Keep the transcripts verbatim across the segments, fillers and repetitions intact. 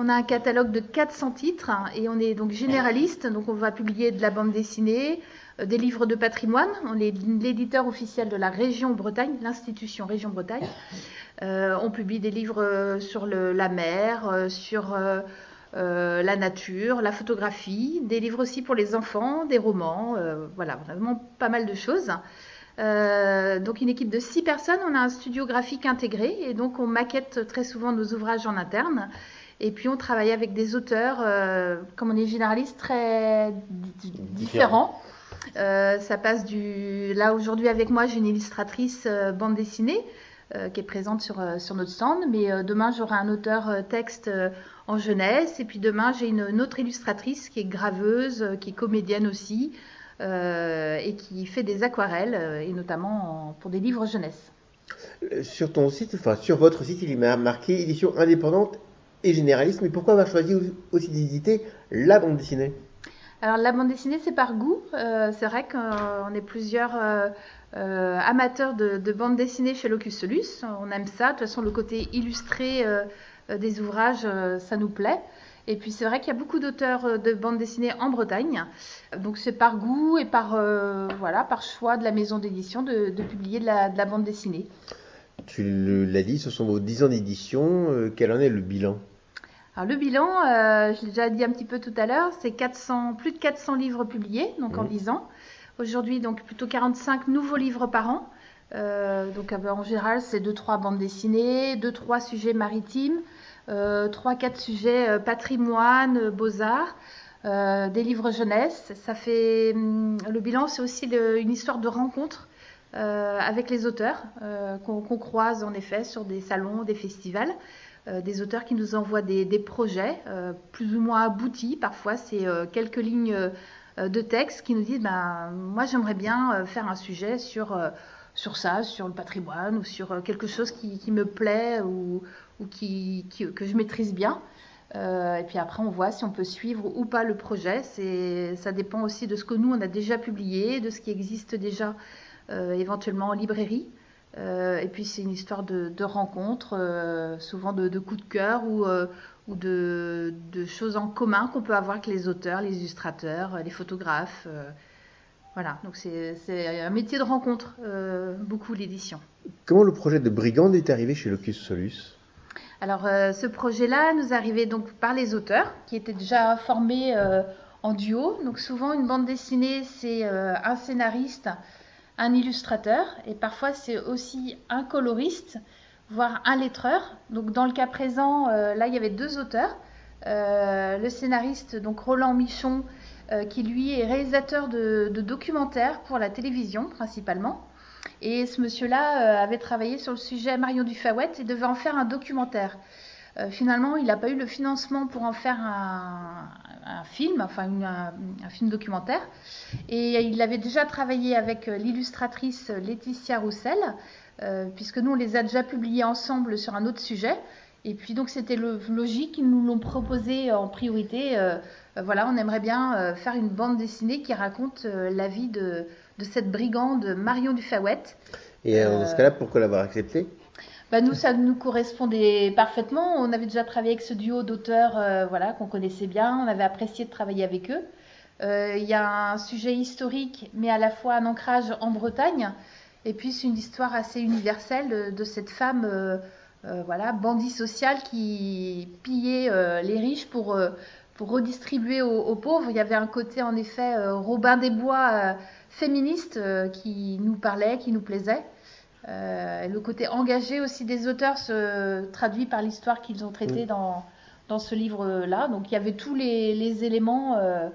On a un catalogue de quatre cents titres et on est donc généraliste, donc on va publier de la bande dessinée, des livres de patrimoine. On est l'éditeur officiel de la région Bretagne, l'institution région Bretagne. Euh, on publie des livres sur le, la mer, sur euh, la nature, la photographie, des livres aussi pour les enfants, des romans, euh, voilà, on a vraiment pas mal de choses. Euh, donc une équipe de six personnes, on a un studio graphique intégré et donc on maquette très souvent nos ouvrages en interne. Et puis on travaille avec des auteurs, euh, comme on est généraliste, très différents. Euh, ça passe du... Là, aujourd'hui, avec moi, j'ai une illustratrice euh, bande dessinée euh, qui est présente sur, euh, sur notre stand. Mais euh, demain, j'aurai un auteur euh, texte euh, en jeunesse. Et puis demain, j'ai une, une autre illustratrice qui est graveuse, euh, qui est comédienne aussi, euh, et qui fait des aquarelles, euh, et notamment en, pour des livres jeunesse. Sur ton site, enfin sur votre site, il m'a marqué édition indépendante et généraliste, mais pourquoi avoir choisi aussi d'éditer la bande dessinée? Alors la bande dessinée, c'est par goût. Euh, c'est vrai qu'on est plusieurs euh, euh, amateurs de, de bande dessinée chez Locus Solus. On aime ça. De toute façon, le côté illustré euh, des ouvrages, euh, ça nous plaît. Et puis c'est vrai qu'il y a beaucoup d'auteurs de bande dessinée en Bretagne. Donc c'est par goût et par, euh, voilà, par choix de la maison d'édition de, de publier de la, de la bande dessinée. Tu l'as dit, ce sont vos dix ans d'édition. Quel en est le bilan? Alors, le bilan, euh, je l'ai déjà dit un petit peu tout à l'heure, c'est quatre cents, plus de quatre cents livres publiés, donc mmh. en dix ans. Aujourd'hui, donc plutôt quarante-cinq nouveaux livres par an. Euh, donc en général, c'est deux trois bandes dessinées, deux trois sujets maritimes, euh, trois quatre sujets euh, patrimoine, beaux-arts, euh, des livres jeunesse. Ça fait, hum, le bilan, c'est aussi le, une histoire de rencontre. Euh, avec les auteurs euh, qu'on qu'on croise en effet sur des salons, des festivals, euh, des auteurs qui nous envoient des, des projets euh, plus ou moins aboutis. Parfois, c'est euh, quelques lignes euh, de texte qui nous disent ben, « Moi, j'aimerais bien euh, faire un sujet sur, euh, sur ça, sur le patrimoine ou sur euh, quelque chose qui, qui me plaît ou, ou qui, qui, que je maîtrise bien. Euh, » Et puis après, on voit si on peut suivre ou pas le projet. C'est, ça dépend aussi de ce que nous, on a déjà publié, de ce qui existe déjà Euh, éventuellement en librairie. Euh, et puis, c'est une histoire de, de rencontres, euh, souvent de, de coups de cœur ou, euh, ou de, de choses en commun qu'on peut avoir avec les auteurs, les illustrateurs, les photographes. Euh, voilà, donc c'est, c'est un métier de rencontre, euh, beaucoup l'édition. Comment le projet de Brigande est arrivé chez Locus Solus? Alors, euh, ce projet-là nous arrivait donc par les auteurs qui étaient déjà formés euh, en duo. Donc, souvent, une bande dessinée, c'est euh, un scénariste, un illustrateur, et parfois c'est aussi un coloriste, voire un lettreur. Donc dans le cas présent, euh, là il y avait deux auteurs, euh, le scénariste donc Roland Michon, euh, qui lui est réalisateur de, de documentaires pour la télévision principalement, et ce monsieur-là euh, avait travaillé sur le sujet Marion du Faouët et devait en faire un documentaire. Euh, finalement, il n'a pas eu le financement pour en faire un, un film, enfin une, un, un film documentaire. Et il avait déjà travaillé avec l'illustratrice Laetitia Roussel, euh, puisque nous, on les a déjà publiés ensemble sur un autre sujet. Et puis, donc, c'était le, logique, ils nous l'ont proposé en priorité. Euh, voilà, on aimerait bien euh, faire une bande dessinée qui raconte euh, la vie de, de cette brigande Marion du Faouët. Et euh, dans ce cas-là, pourquoi l'avoir accepté? Ben nous, ça nous correspondait parfaitement. On avait déjà travaillé avec ce duo d'auteurs euh, voilà, qu'on connaissait bien. On avait apprécié de travailler avec eux. Euh, il y a un sujet historique, mais à la fois un ancrage en Bretagne. Et puis, c'est une histoire assez universelle de, de cette femme, euh, euh, voilà, bandit sociale qui pillait euh, les riches pour, euh, pour redistribuer aux, aux pauvres. Il y avait un côté, en effet, euh, Robin des Bois euh, féministe euh, qui nous parlait, qui nous plaisait. Euh, le côté engagé aussi des auteurs se traduit par l'histoire qu'ils ont traitée dans, dans ce livre-là. Donc il y avait tous les, les éléments euh,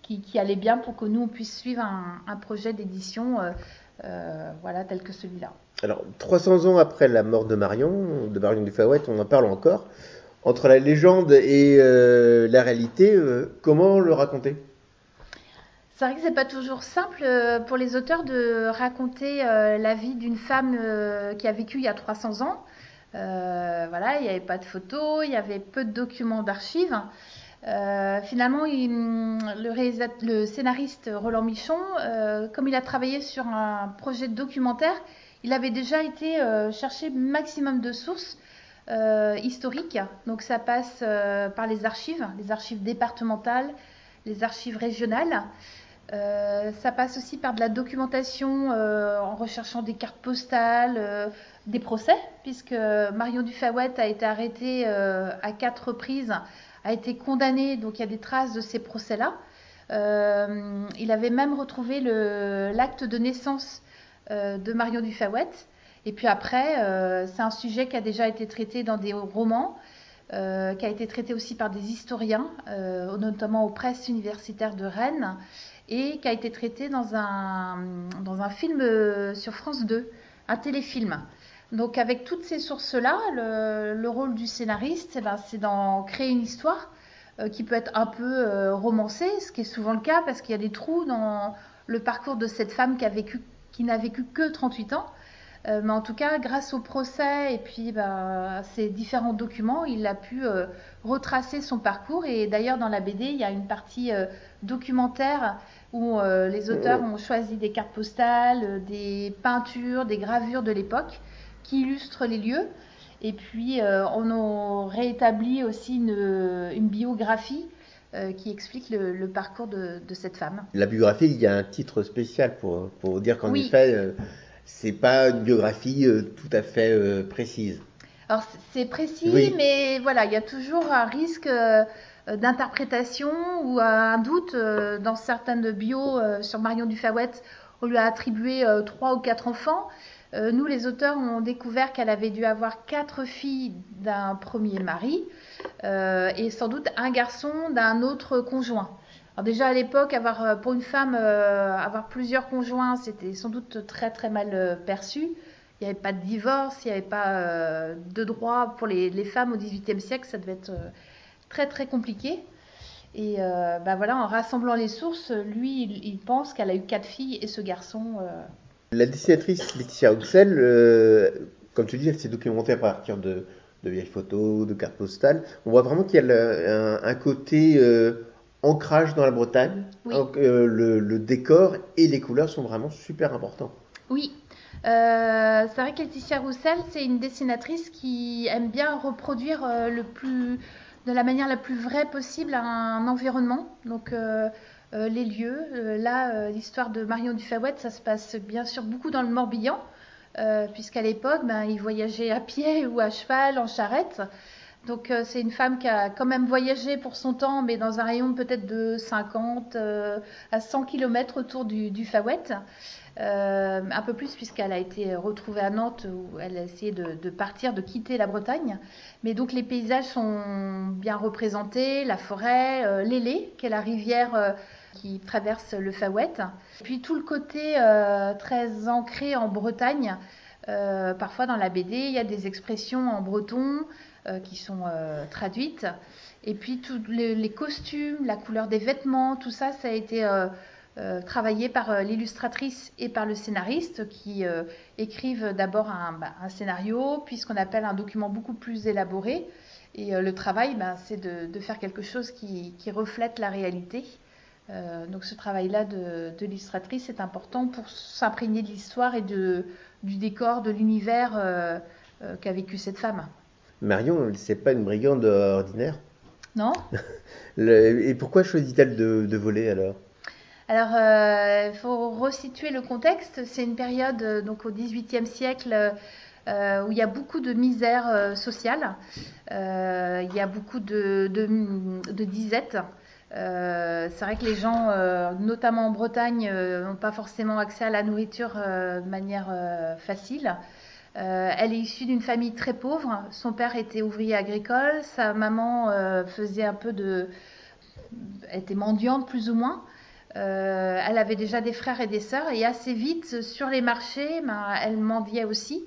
qui, qui allaient bien pour que nous on puisse suivre un, un projet d'édition euh, euh, voilà, tel que celui-là. Alors trois cents ans après la mort de Marion, de Marion du Faouët, on en parle encore. Entre la légende et euh, la réalité, euh, comment le raconter ? C'est vrai que c'est pas toujours simple pour les auteurs de raconter la vie d'une femme qui a vécu il y a trois cents ans. Euh, voilà, il n'y avait pas de photos, il y avait peu de documents d'archives. Euh, finalement, il, le, le scénariste Roland Michon, euh, comme il a travaillé sur un projet de documentaire, il avait déjà été euh, chercher maximum de sources euh, historiques. Donc ça passe euh, par les archives, les archives départementales, les archives régionales. Euh, ça passe aussi par de la documentation euh, en recherchant des cartes postales, euh, des procès, puisque Marion du Faouët a été arrêtée euh, à quatre reprises, a été condamnée, donc il y a des traces de ces procès-là. Euh, il avait même retrouvé l'acte de naissance euh, de Marion du Faouët. Et puis après, euh, c'est un sujet qui a déjà été traité dans des romans, euh, qui a été traité aussi par des historiens, euh, notamment aux Presses universitaires de Rennes, et qui a été traité dans un, dans un film sur France deux, un téléfilm. Donc avec toutes ces sources-là, le, le rôle du scénariste, eh ben, c'est d'en créer une histoire euh, qui peut être un peu euh, romancée, ce qui est souvent le cas parce qu'il y a des trous dans le parcours de cette femme qui a vécu, qui n'a vécu que trente-huit ans. Euh, mais en tout cas, grâce au procès et puis ben, ces différents documents, il a pu euh, retracer son parcours. Et d'ailleurs, dans la B D, il y a une partie euh, documentaire où euh, les auteurs ont choisi des cartes postales, des peintures, des gravures de l'époque qui illustrent les lieux. Et puis, euh, on a réétabli aussi une, une biographie euh, qui explique le, le parcours de, de cette femme. La biographie, il y a un titre spécial pour, pour dire qu'en effet... Euh... C'est pas une biographie euh, tout à fait euh, précise. Alors c'est précis, oui. Mais voilà, il y a toujours un risque euh, d'interprétation ou un doute. Euh, dans certaines bios euh, sur Marion du Faouët, on lui a attribué euh, trois ou quatre enfants. Euh, nous, les auteurs, on a découvert qu'elle avait dû avoir quatre filles d'un premier mari euh, et sans doute un garçon d'un autre conjoint. Alors déjà à l'époque, avoir pour une femme euh, avoir plusieurs conjoints, c'était sans doute très très mal perçu. Il n'y avait pas de divorce, il n'y avait pas euh, de droit pour les, les femmes au dix-huitième siècle. Ça devait être euh, très très compliqué. Et euh, ben voilà, en rassemblant les sources, lui, il, il pense qu'elle a eu quatre filles et ce garçon. Euh... La dessinatrice Laetitia Roussel, euh, comme tu dis, elle s'est documentée à partir de, de vieilles photos, de cartes postales. On voit vraiment qu'il y a un, un côté euh, ancrage dans la Bretagne, oui. Donc, euh, le, le décor et les couleurs sont vraiment super importants. Oui, euh, c'est vrai que Laetitia Roussel, c'est une dessinatrice qui aime bien reproduire euh, le plus, de la manière la plus vraie possible un environnement, donc euh, euh, les lieux. Euh, là, euh, l'histoire de Marion du Faouët, ça se passe bien sûr beaucoup dans le Morbihan, euh, puisqu'à l'époque, ben, ils voyageaient à pied ou à cheval, en charrette. Donc c'est une femme qui a quand même voyagé pour son temps, mais dans un rayon peut-être de cinquante à cent kilomètres autour du, du Faouët. Euh, un peu plus puisqu'elle a été retrouvée à Nantes où elle a essayé de, de partir, de quitter la Bretagne. Mais donc les paysages sont bien représentés, la forêt, euh, l'Ellé, qui est la rivière euh, qui traverse le Faouët. Puis tout le côté euh, très ancré en Bretagne. Euh, parfois dans la B D, il y a des expressions en breton euh, qui sont euh, traduites. Et puis tous les, les costumes, la couleur des vêtements, tout ça, ça a été euh, euh, travaillé par euh, l'illustratrice et par le scénariste qui euh, écrivent d'abord un, bah, un scénario, puis ce qu'on appelle un document beaucoup plus élaboré. Et euh, le travail, bah, c'est de, de faire quelque chose qui, qui reflète la réalité. Euh, donc ce travail-là de, de l'illustratrice est important pour s'imprégner de l'histoire et de, du décor, de l'univers euh, euh, qu'a vécu cette femme. Marion, c'est pas une brigande ordinaire? Non. Le, et pourquoi choisit-elle de, de voler alors? Alors, il euh, faut resituer le contexte. C'est une période donc au dix-huitième siècle euh, où il y a beaucoup de misère euh, sociale, euh, il y a beaucoup de, de, de disettes. Euh, c'est vrai que les gens, euh, notamment en Bretagne, euh, n'ont pas forcément accès à la nourriture euh, de manière euh, facile. Euh, elle est issue d'une famille très pauvre. Son père était ouvrier agricole, sa maman euh, faisait un peu de, était mendiante plus ou moins. Euh, elle avait déjà des frères et des sœurs et assez vite sur les marchés, bah, elle mendiait aussi.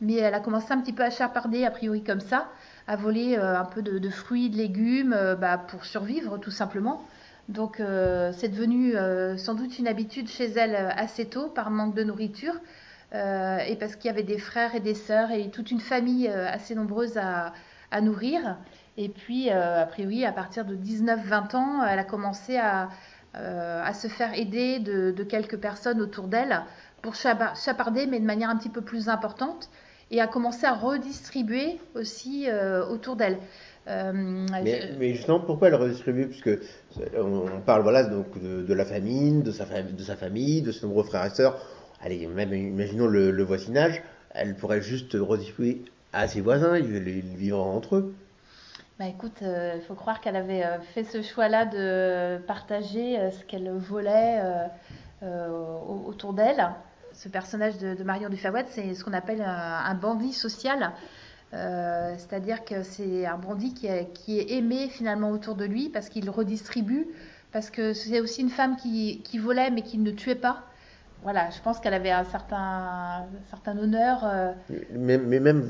Mais elle a commencé un petit peu à chaparder, a priori comme ça, à voler euh, un peu de, de fruits, de légumes, euh, bah, pour survivre tout simplement. Donc euh, c'est devenu euh, sans doute une habitude chez elle assez tôt par manque de nourriture euh, et parce qu'il y avait des frères et des sœurs et toute une famille euh, assez nombreuse à, à nourrir. Et puis euh, a priori à partir de dix-neuf vingt ans, elle a commencé à, euh, à se faire aider de, de quelques personnes autour d'elle pour chaparder mais de manière un petit peu plus importante. et a commencé à redistribuer aussi euh, autour d'elle. Euh, mais, je... mais justement, pourquoi elle redistribue ? Parce que on parle voilà donc de, de la famine, de sa, de sa famille, de ses nombreux frères et sœurs. Allez, même imaginons le, le voisinage, elle pourrait juste redistribuer à ses voisins, ils vivent entre eux. Bah écoute, il euh, faut croire qu'elle avait euh, fait ce choix-là de partager euh, ce qu'elle volait euh, euh, autour d'elle. Ce personnage de, de Marion du Faouët, c'est ce qu'on appelle un, un bandit social. Euh, c'est-à-dire que c'est un bandit qui, a, qui est aimé finalement autour de lui parce qu'il redistribue, parce que c'est aussi une femme qui, qui volait mais qui ne tuait pas. Voilà, je pense qu'elle avait un certain, un certain honneur. Euh... Mais, mais même,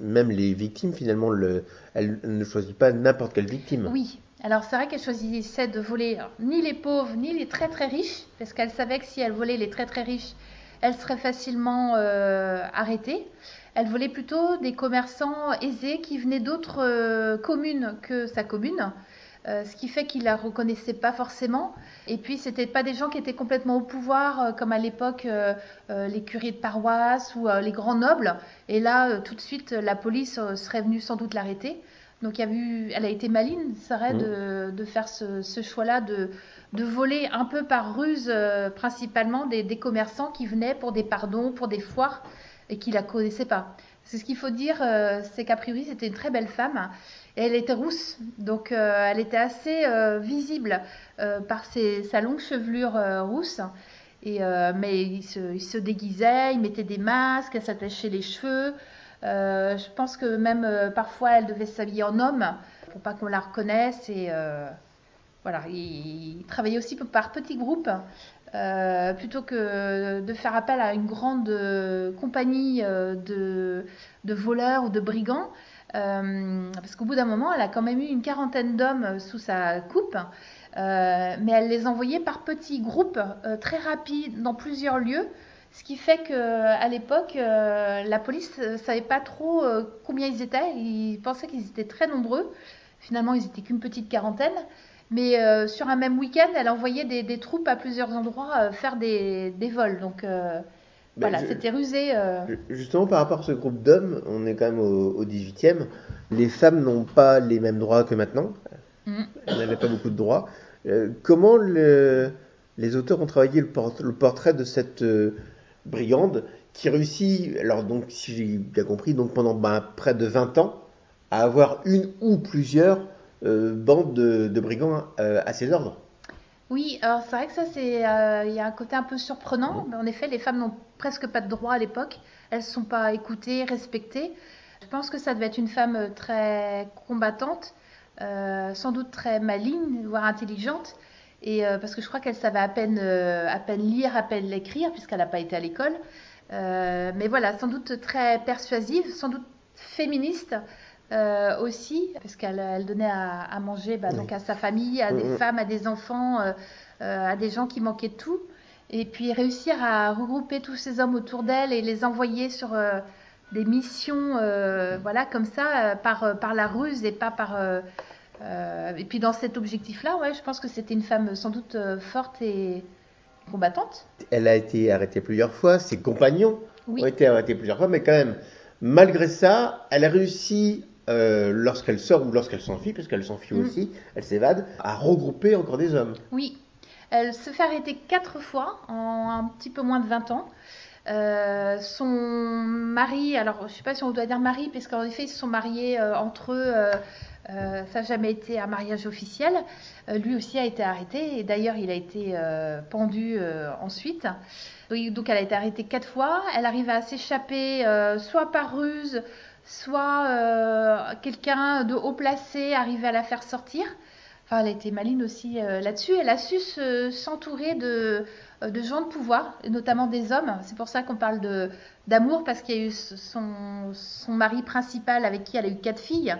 même les victimes, finalement, le, elle ne choisit pas n'importe quelle victime. Oui, alors c'est vrai qu'elle choisissait de voler alors, ni les pauvres, ni les très très riches, parce qu'elle savait que si elle volait les très très riches, elle serait facilement euh, arrêtée. Elle volait plutôt des commerçants aisés qui venaient d'autres euh, communes que sa commune. Euh, ce qui fait qu'il ne la reconnaissait pas forcément. Et puis, ce n'étaient pas des gens qui étaient complètement au pouvoir, euh, comme à l'époque euh, euh, les curés de paroisse ou euh, les grands nobles. Et là, euh, tout de suite, la police euh, serait venue sans doute l'arrêter. Donc, il y a eu, elle a été maligne, ça serait, de, de faire ce, ce choix-là, de, de voler un peu par ruse, euh, principalement, des, des commerçants qui venaient pour des pardons, pour des foires, et qui ne la connaissaient pas. C'est ce qu'il faut dire, euh, c'est qu'a priori, c'était une très belle femme. Et elle était rousse, donc euh, elle était assez euh, visible euh, par ses, sa longue chevelure euh, rousse. Et, euh, mais il se, il se déguisait, il mettait des masques, elle s'attachait les cheveux. Euh, je pense que même euh, parfois, elle devait s'habiller en homme pour pas qu'on la reconnaisse. Et euh, voilà, il, il travaillait aussi par petits groupes. Euh, plutôt que de faire appel à une grande euh, compagnie euh, de, de voleurs ou de brigands. Euh, parce qu'au bout d'un moment, elle a quand même eu une quarantaine d'hommes sous sa coupe, euh, mais elle les envoyait par petits groupes euh, très rapides dans plusieurs lieux, ce qui fait qu'à l'époque, euh, la police ne savait pas trop euh, combien ils étaient. Ils pensaient qu'ils étaient très nombreux. Finalement, ils n'étaient qu'une petite quarantaine. Mais euh, sur un même week-end, elle envoyait des, des troupes à plusieurs endroits euh, faire des, des vols. Donc euh, ben voilà, je, c'était rusé. Euh... Justement, par rapport à ce groupe d'hommes, on est quand même au, au dix-huitième. Les femmes n'ont pas les mêmes droits que maintenant. Mmh. Elles n'avaient pas beaucoup de droits. Euh, comment le, les auteurs ont travaillé le, por- le portrait de cette euh, brigande qui réussit, alors donc, si j'ai bien compris, donc pendant ben, près de vingt ans, à avoir une ou plusieurs Euh, bande de, de brigands euh, à ses ordres. Oui, alors c'est vrai que ça, c'est, euh, y a un côté un peu surprenant. Mmh. En effet, les femmes n'ont presque pas de droit à l'époque. Elles ne sont pas écoutées, respectées. Je pense que ça devait être une femme très combattante, euh, sans doute très maligne, voire intelligente. Et, euh, parce que je crois qu'elle savait à peine, euh, à peine lire, à peine l'écrire, puisqu'elle n'a pas été à l'école. Euh, mais voilà, sans doute très persuasive, sans doute féministe. Euh, aussi, parce qu'elle elle donnait à, à manger bah, donc à sa famille, à des femmes, à des enfants, euh, euh, à des gens qui manquaient de tout. Et puis réussir à regrouper tous ces hommes autour d'elle et les envoyer sur euh, des missions, euh, voilà, comme ça, euh, par, par la ruse et pas par... Euh, euh, et puis dans cet objectif-là, ouais, je pense que c'était une femme sans doute euh, forte et combattante. Elle a été arrêtée plusieurs fois, ses compagnons oui. ont été arrêtés plusieurs fois, mais quand même, malgré ça, elle a réussi... Euh, lorsqu'elle sort ou lorsqu'elle s'enfuit, parce qu'elle s'enfuit mmh. aussi, elle s'évade, à regrouper encore des hommes. Oui, elle se fait arrêter quatre fois en un petit peu moins de vingt ans. Euh, son mari, alors je ne sais pas si on doit dire mari, parce qu'en effet ils se sont mariés euh, entre eux, euh, euh, ça n'a jamais été un mariage officiel. Euh, lui aussi a été arrêté, et d'ailleurs il a été euh, pendu euh, ensuite. Donc, donc elle a été arrêtée quatre fois, elle arrive à s'échapper euh, soit par ruse, soit euh, quelqu'un de haut placé arrivait à la faire sortir. Enfin, elle était maligne aussi euh, là-dessus. Elle a su se, s'entourer de, de gens de pouvoir, notamment des hommes. C'est pour ça qu'on parle de, d'amour, parce qu'il y a eu son, son mari principal avec qui elle a eu quatre filles.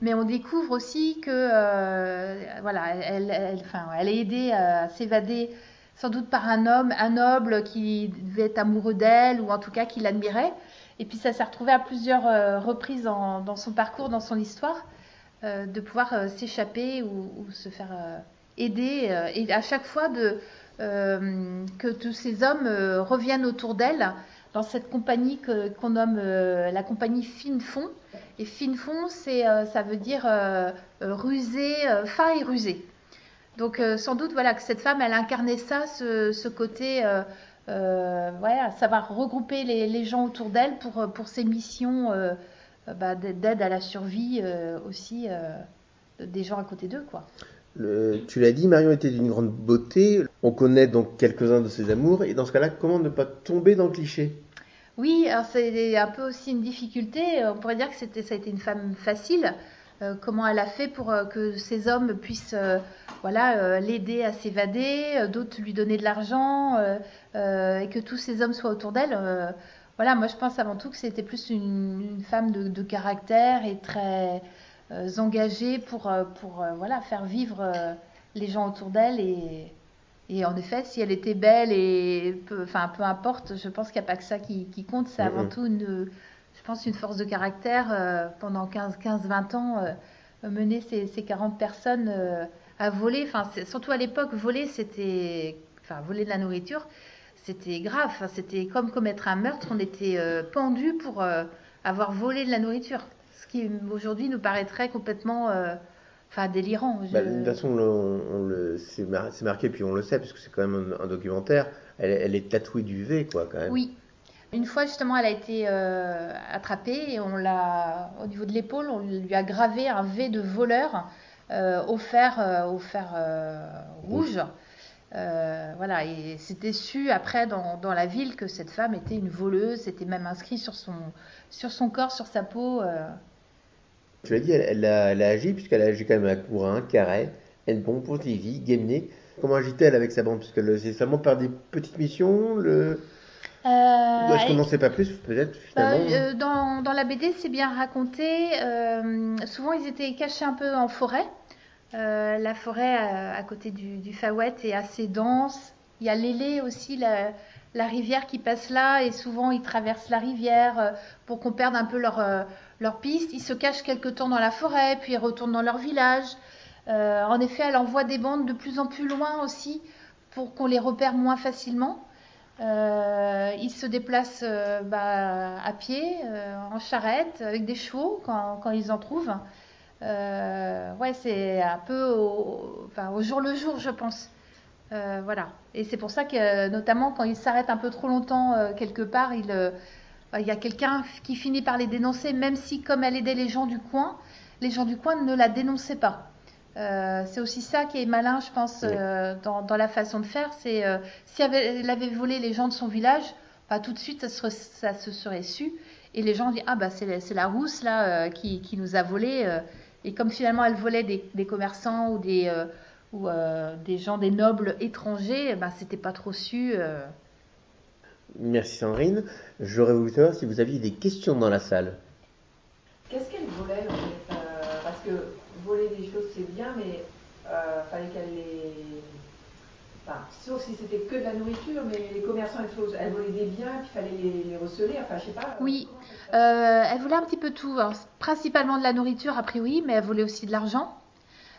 Mais on découvre aussi que, euh, voilà, elle, elle, enfin, elle est aidée à s'évader, sans doute par un homme, un noble qui devait être amoureux d'elle, ou en tout cas qui l'admirait. Et puis ça s'est retrouvé à plusieurs euh, reprises en, dans son parcours, dans son histoire, euh, de pouvoir euh, s'échapper ou, ou se faire euh, aider. Euh, et à chaque fois de, euh, que tous ces hommes euh, reviennent autour d'elle dans cette compagnie que, qu'on nomme euh, la compagnie Finfon. Et Finfon, c'est, euh, ça veut dire euh, rusé, euh, fin et rusé. Donc euh, sans doute voilà, que cette femme, elle incarnait ça, ce, ce côté, euh, euh, voilà, savoir regrouper les, les gens autour d'elle pour, pour ses missions euh, bah, d'aide à la survie euh, aussi euh, des gens à côté d'eux, quoi. Le, tu l'as dit, Marion était d'une grande beauté. On connaît donc quelques-uns de ses amours. Et dans ce cas-là, comment ne pas tomber dans le cliché ? Oui, alors c'est un peu aussi une difficulté. On pourrait dire que c'était, ça a été une femme facile. Euh, comment elle a fait pour euh, que ces hommes puissent euh, voilà, euh, l'aider à s'évader, euh, d'autres lui donner de l'argent, euh, euh, et que tous ces hommes soient autour d'elle. Euh, voilà, moi je pense avant tout que c'était plus une, une femme de, de caractère et très... engagée pour, pour voilà, faire vivre les gens autour d'elle. Et, et en effet, si elle était belle, et peu, enfin, peu importe, je pense qu'il n'y a pas que ça qui, qui compte. C'est avant mmh. tout, une, je pense, une force de caractère. Euh, pendant quinze vingt ans, euh, mener ces, ces quarante personnes euh, à voler, enfin, c'est, surtout à l'époque, voler, c'était, enfin, voler de la nourriture, c'était grave. Enfin, c'était comme commettre un meurtre. On était euh, pendu pour euh, avoir volé de la nourriture. Ce qui aujourd'hui nous paraîtrait complètement euh, enfin, délirant. Je... Bah, de toute façon, on, on le, c'est, mar- c'est marqué, puis on le sait, parce que c'est quand même un, un documentaire. Elle, elle est tatouée du V, quoi, quand même. Oui. Une fois, justement, elle a été euh, attrapée et on l'a, au niveau de l'épaule, on lui a gravé un V de voleur euh, au fer, euh, au fer euh, rouge. rouge. Euh, voilà, et c'était su après dans, dans la ville que cette femme était une voleuse. C'était même inscrit sur son, sur son corps, sur sa peau. Euh... Tu l'as dit, elle, elle, a, elle a agi, puisqu'elle a agi quand même à Courin, Carhaix, Hennebont, Pontivy, Guémené. Comment agit-elle avec sa bande ? Parce que c'est seulement par des petites missions le... euh, Est-ce qu'on n'en sait pas plus, peut-être, finalement ? bah, euh, dans, dans la B D, c'est bien raconté. Euh, souvent, ils étaient cachés un peu en forêt. Euh, la forêt euh, à côté du, du Faouët est assez dense. Il y a l'Ellé aussi, la, la rivière qui passe là, et souvent ils traversent la rivière euh, pour qu'on perde un peu leur, euh, leur piste. Ils se cachent quelque temps dans la forêt, puis ils retournent dans leur village. Euh, en effet, elle envoie des bandes de plus en plus loin aussi pour qu'on les repère moins facilement. Euh, ils se déplacent euh, bah, à pied, euh, en charrette, avec des chevaux quand, quand ils en trouvent. Euh, ouais, c'est un peu au, enfin, au jour le jour, je pense. Euh, voilà. Et c'est pour ça que, notamment, quand ils s'arrêtent un peu trop longtemps euh, quelque part, il, euh, il y a quelqu'un qui finit par les dénoncer, même si, comme elle aidait les gens du coin, les gens du coin ne la dénonçaient pas. Euh, c'est aussi ça qui est malin, je pense, euh, dans, dans la façon de faire. C'est euh, si elle avait, elle avait volé les gens de son village, bah, tout de suite, ça, serait, ça se serait su. Et les gens disent « Ah, bah, c'est, c'est la rousse, là, euh, qui, qui nous a volé. Euh, » Et comme finalement elle volait des, des commerçants ou des, euh, ou, euh, des gens, des nobles étrangers, ben, c'était pas trop su. Euh... Merci Sandrine. J'aurais voulu savoir si vous aviez des questions dans la salle. Qu'est-ce qu'elle volait en fait euh, Parce que voler des choses c'est bien, mais euh, fallait qu'elle les. Enfin, sauf si c'était que de la nourriture, mais les commerçants, elles, elles volaient des biens, puis il fallait les, les receler, enfin, je sais pas. Oui, euh, elles volaient un petit peu tout, alors, principalement de la nourriture, a priori, mais elles volaient aussi de l'argent.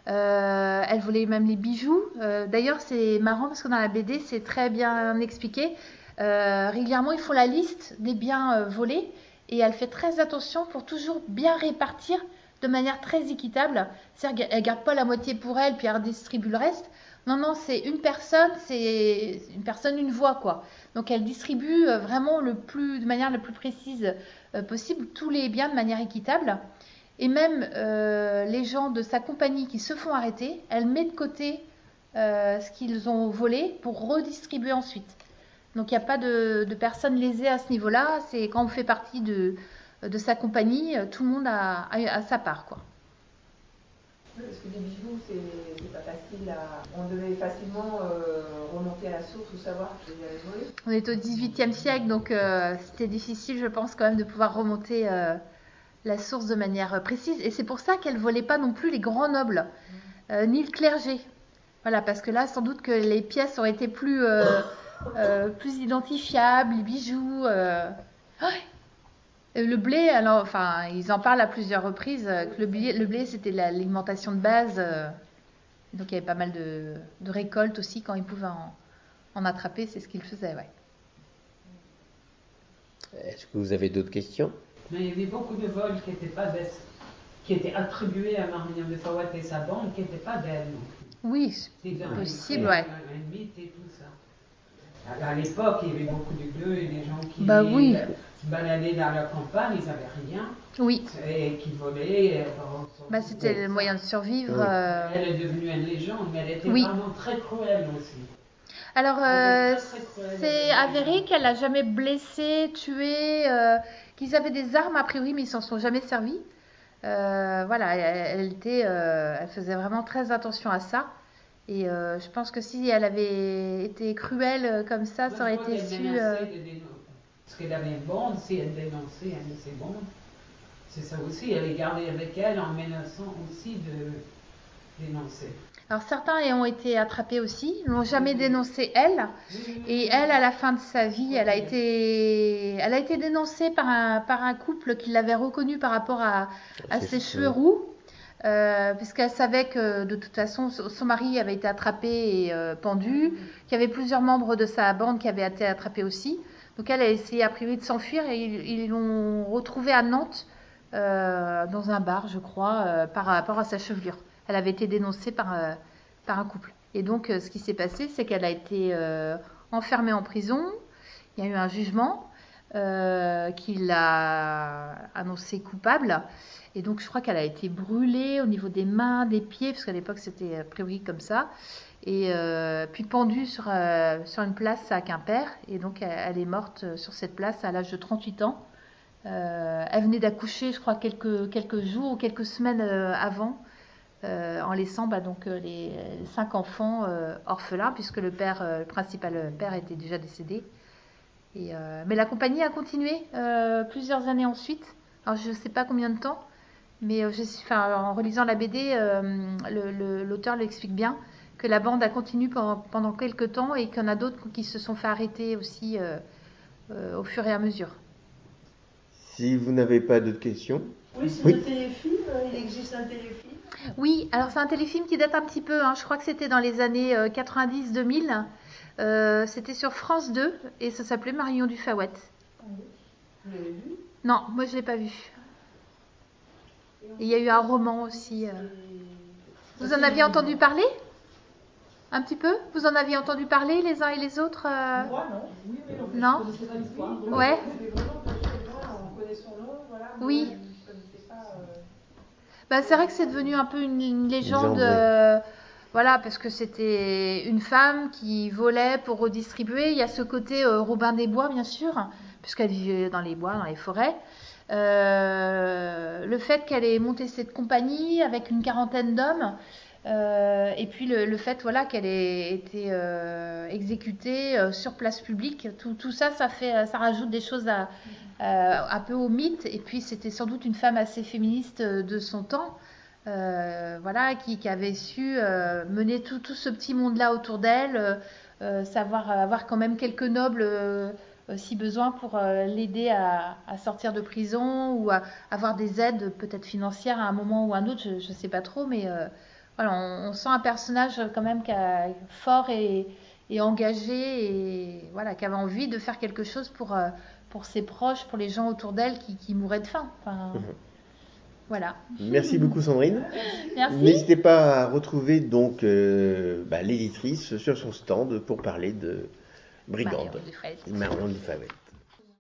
Euh, elles volaient même les bijoux. Euh, d'ailleurs, c'est marrant parce que dans la B D, c'est très bien expliqué. Euh, régulièrement, ils font la liste des biens euh, volés et elle fait très attention pour toujours bien répartir de manière très équitable. C'est-à-dire qu'elle ne garde pas la moitié pour elle, puis elle redistribue le reste. Non, non, c'est une personne, c'est une personne, une voix, quoi. Donc, elle distribue vraiment le plus, de manière la plus précise possible tous les biens de manière équitable. Et même euh, les gens de sa compagnie qui se font arrêter, elle met de côté euh, ce qu'ils ont volé pour redistribuer ensuite. Donc, il n'y a pas de, de personnes lésées à ce niveau-là. C'est quand on fait partie de, de sa compagnie, tout le monde a, a, a sa part, quoi. Parce que des bijoux, c'est, c'est pas facile à... On devait facilement euh, remonter à la source ou savoir qu'ils avaient volé. On est au dix-huitième siècle, donc euh, c'était difficile, je pense, quand même, de pouvoir remonter euh, la source de manière précise. Et c'est pour ça qu'elle ne volait pas non plus les grands nobles, euh, ni le clergé. Voilà, parce que là, sans doute que les pièces auraient été plus, euh, euh, plus identifiables, les bijoux... Euh... Oh le blé, alors, enfin, ils en parlent à plusieurs reprises, que le blé, le blé c'était l'alimentation de base, euh, donc il y avait pas mal de, de récoltes aussi, quand ils pouvaient en, en attraper, c'est ce qu'ils faisaient, ouais. Est-ce que vous avez d'autres questions? Mais il y avait beaucoup de vols qui étaient pas d'elle, qui étaient attribués à Marion du Faouët et sa bande, qui n'étaient pas d'elle. Oui, c'est possible, ouais. Un mythe et tout ça. À l'époque, il y avait beaucoup de gueux et des gens qui bah oui. se baladaient dans la campagne, ils n'avaient rien. Oui. Et qui volaient. Bah, c'était le moyen de survivre. Oui. Euh... Elle est devenue une légende, mais elle était oui. vraiment très cruelle aussi. Alors, euh, c'est avéré qu'elle n'a jamais blessé, tué, euh, qu'ils avaient des armes a priori, mais ils ne s'en sont jamais servis. Euh, voilà, elle, elle, était, euh, elle faisait vraiment très attention à ça. Et euh, je pense que si elle avait été cruelle comme ça, ça aurait été su... Euh... Parce qu'elle avait une bande, si elle dénonçait elle de ses bandes, c'est ça aussi, elle est gardée avec elle en menaçant aussi de dénoncer. Alors certains ont été attrapés aussi, n'ont jamais dénoncé elle, et elle à la fin de sa vie, elle a été, elle a été dénoncée par un, par un couple qui l'avait reconnue par rapport à, à ses cheveux roux. Euh, puisqu'elle savait que de toute façon son mari avait été attrapé et euh, pendu, qu'il y avait plusieurs membres de sa bande qui avaient été attrapés aussi, donc elle a essayé a priori de s'enfuir et ils l'ont retrouvée à Nantes euh, dans un bar je crois euh, par rapport à sa chevelure. Elle avait été dénoncée par, euh, par un couple et donc euh, ce qui s'est passé c'est qu'elle a été euh, enfermée en prison, il y a eu un jugement euh, qui l'a annoncée coupable. Et donc, je crois qu'elle a été brûlée au niveau des mains, des pieds, parce qu'à l'époque, c'était a priori comme ça. Et euh, puis pendue sur, euh, sur une place à Quimper. Et donc, elle est morte sur cette place à l'âge de trente-huit ans. Euh, elle venait d'accoucher, je crois, quelques, quelques jours ou quelques semaines avant, euh, en laissant bah, donc, les cinq enfants euh, orphelins, puisque le, père, le principal père était déjà décédé. Et, euh, mais la compagnie a continué euh, plusieurs années ensuite. Alors, je ne sais pas combien de temps. Mais je suis, enfin, en relisant la B D, euh, le, le, l'auteur l'explique bien, que la bande a continué pendant, pendant quelques temps et qu'il y en a d'autres qui se sont fait arrêter aussi euh, euh, au fur et à mesure. Si vous n'avez pas d'autres questions... Oui, c'est oui. le téléfilm, il existe un téléfilm. Oui, alors c'est un téléfilm qui date un petit peu, hein, je crois que c'était dans les années quatre-vingt-dix deux mille, euh, c'était sur France deux et ça s'appelait Marion du Faouët. Vous l'avez vu ? Non, moi je ne l'ai pas vu. Et il y a eu un roman aussi. Vous en aviez entendu parler? Un petit peu? Vous en aviez entendu parler les uns et les autres? Moi non. Non? Ouais. Oui. Bah, c'est vrai que c'est devenu un peu une, une légende. Euh, voilà, parce que c'était une femme qui volait pour redistribuer. Il y a ce côté euh, Robin des Bois, bien sûr, puisqu'elle vivait dans les bois, dans les forêts. Euh, le fait qu'elle ait monté cette compagnie avec une quarantaine d'hommes euh, et puis le, le fait voilà, qu'elle ait été euh, exécutée euh, sur place publique, tout, tout ça, ça, fait, ça rajoute des choses à, à, un peu au mythe. Et puis c'était sans doute une femme assez féministe de son temps euh, voilà, qui, qui avait su euh, mener tout, tout ce petit monde-là autour d'elle, euh, savoir avoir quand même quelques nobles... Euh, si besoin pour euh, l'aider à, à sortir de prison ou à, à avoir des aides peut-être financières à un moment ou à un autre, je ne sais pas trop, mais euh, voilà, on, on sent un personnage quand même qui a, fort et, et engagé et voilà, qui avait envie de faire quelque chose pour, euh, pour ses proches, pour les gens autour d'elle qui, qui mouraient de faim. Enfin, mmh. Voilà. Merci beaucoup Sandrine. Merci. N'hésitez pas à retrouver donc euh, bah, l'éditrice sur son stand pour parler de Brigande, Marion du Faouët.